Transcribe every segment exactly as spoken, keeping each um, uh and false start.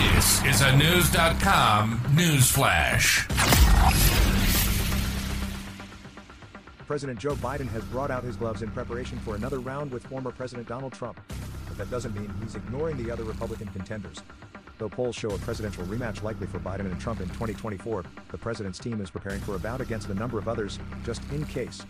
This is a News dot com news flash. President Joe Biden has brought out his gloves in preparation for another round with former President Donald Trump. But that doesn't mean he's ignoring the other Republican contenders. Though polls show a presidential rematch likely for Biden and Trump in twenty twenty-four, the president's team is preparing for a bout against a number of others, just in case.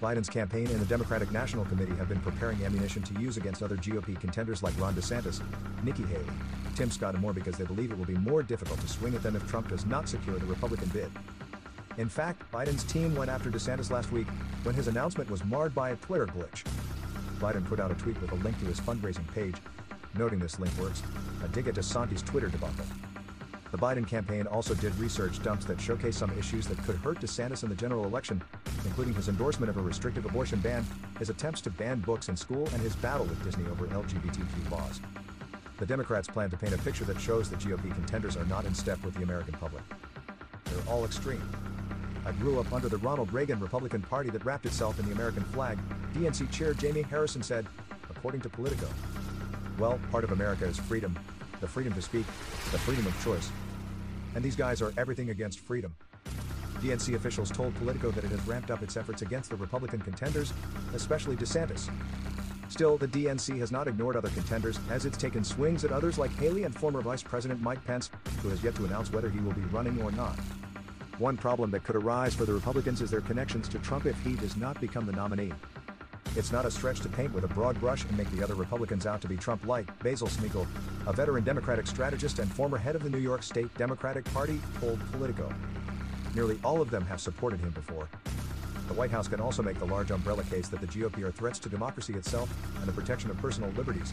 Biden's campaign and the Democratic National Committee have been preparing ammunition to use against other G O P contenders like Ron DeSantis, Nikki Haley, Tim Scott and more, because they believe it will be more difficult to swing at them if Trump does not secure the Republican bid. In fact, Biden's team went after DeSantis last week, when his announcement was marred by a Twitter glitch. Biden put out a tweet with a link to his fundraising page, noting this link works, a dig at DeSantis' Twitter debacle. The Biden campaign also did research dumps that showcase some issues that could hurt DeSantis in the general election, including his endorsement of a restrictive abortion ban, his attempts to ban books in school, and his battle with Disney over L G B T Q laws. The Democrats plan to paint a picture that shows the G O P contenders are not in step with the American public. They're all extreme. I grew up under the Ronald Reagan Republican Party that wrapped itself in the American flag, D N C chair Jamie Harrison said, according to Politico. Well, part of America is freedom, the freedom to speak, the freedom of choice. And these guys are everything against freedom. D N C officials told Politico that it has ramped up its efforts against the Republican contenders, especially DeSantis. Still, the D N C has not ignored other contenders, as it's taken swings at others like Haley and former Vice President Mike Pence, who has yet to announce whether he will be running or not. One problem that could arise for the Republicans is their connections to Trump if he does not become the nominee. It's not a stretch to paint with a broad brush and make the other Republicans out to be Trump-like. Basil Smeagol, a veteran Democratic strategist and former head of the New York State Democratic Party, told Politico. Nearly all of them have supported him before. The White House can also make the large umbrella case that the G O P are threats to democracy itself and the protection of personal liberties.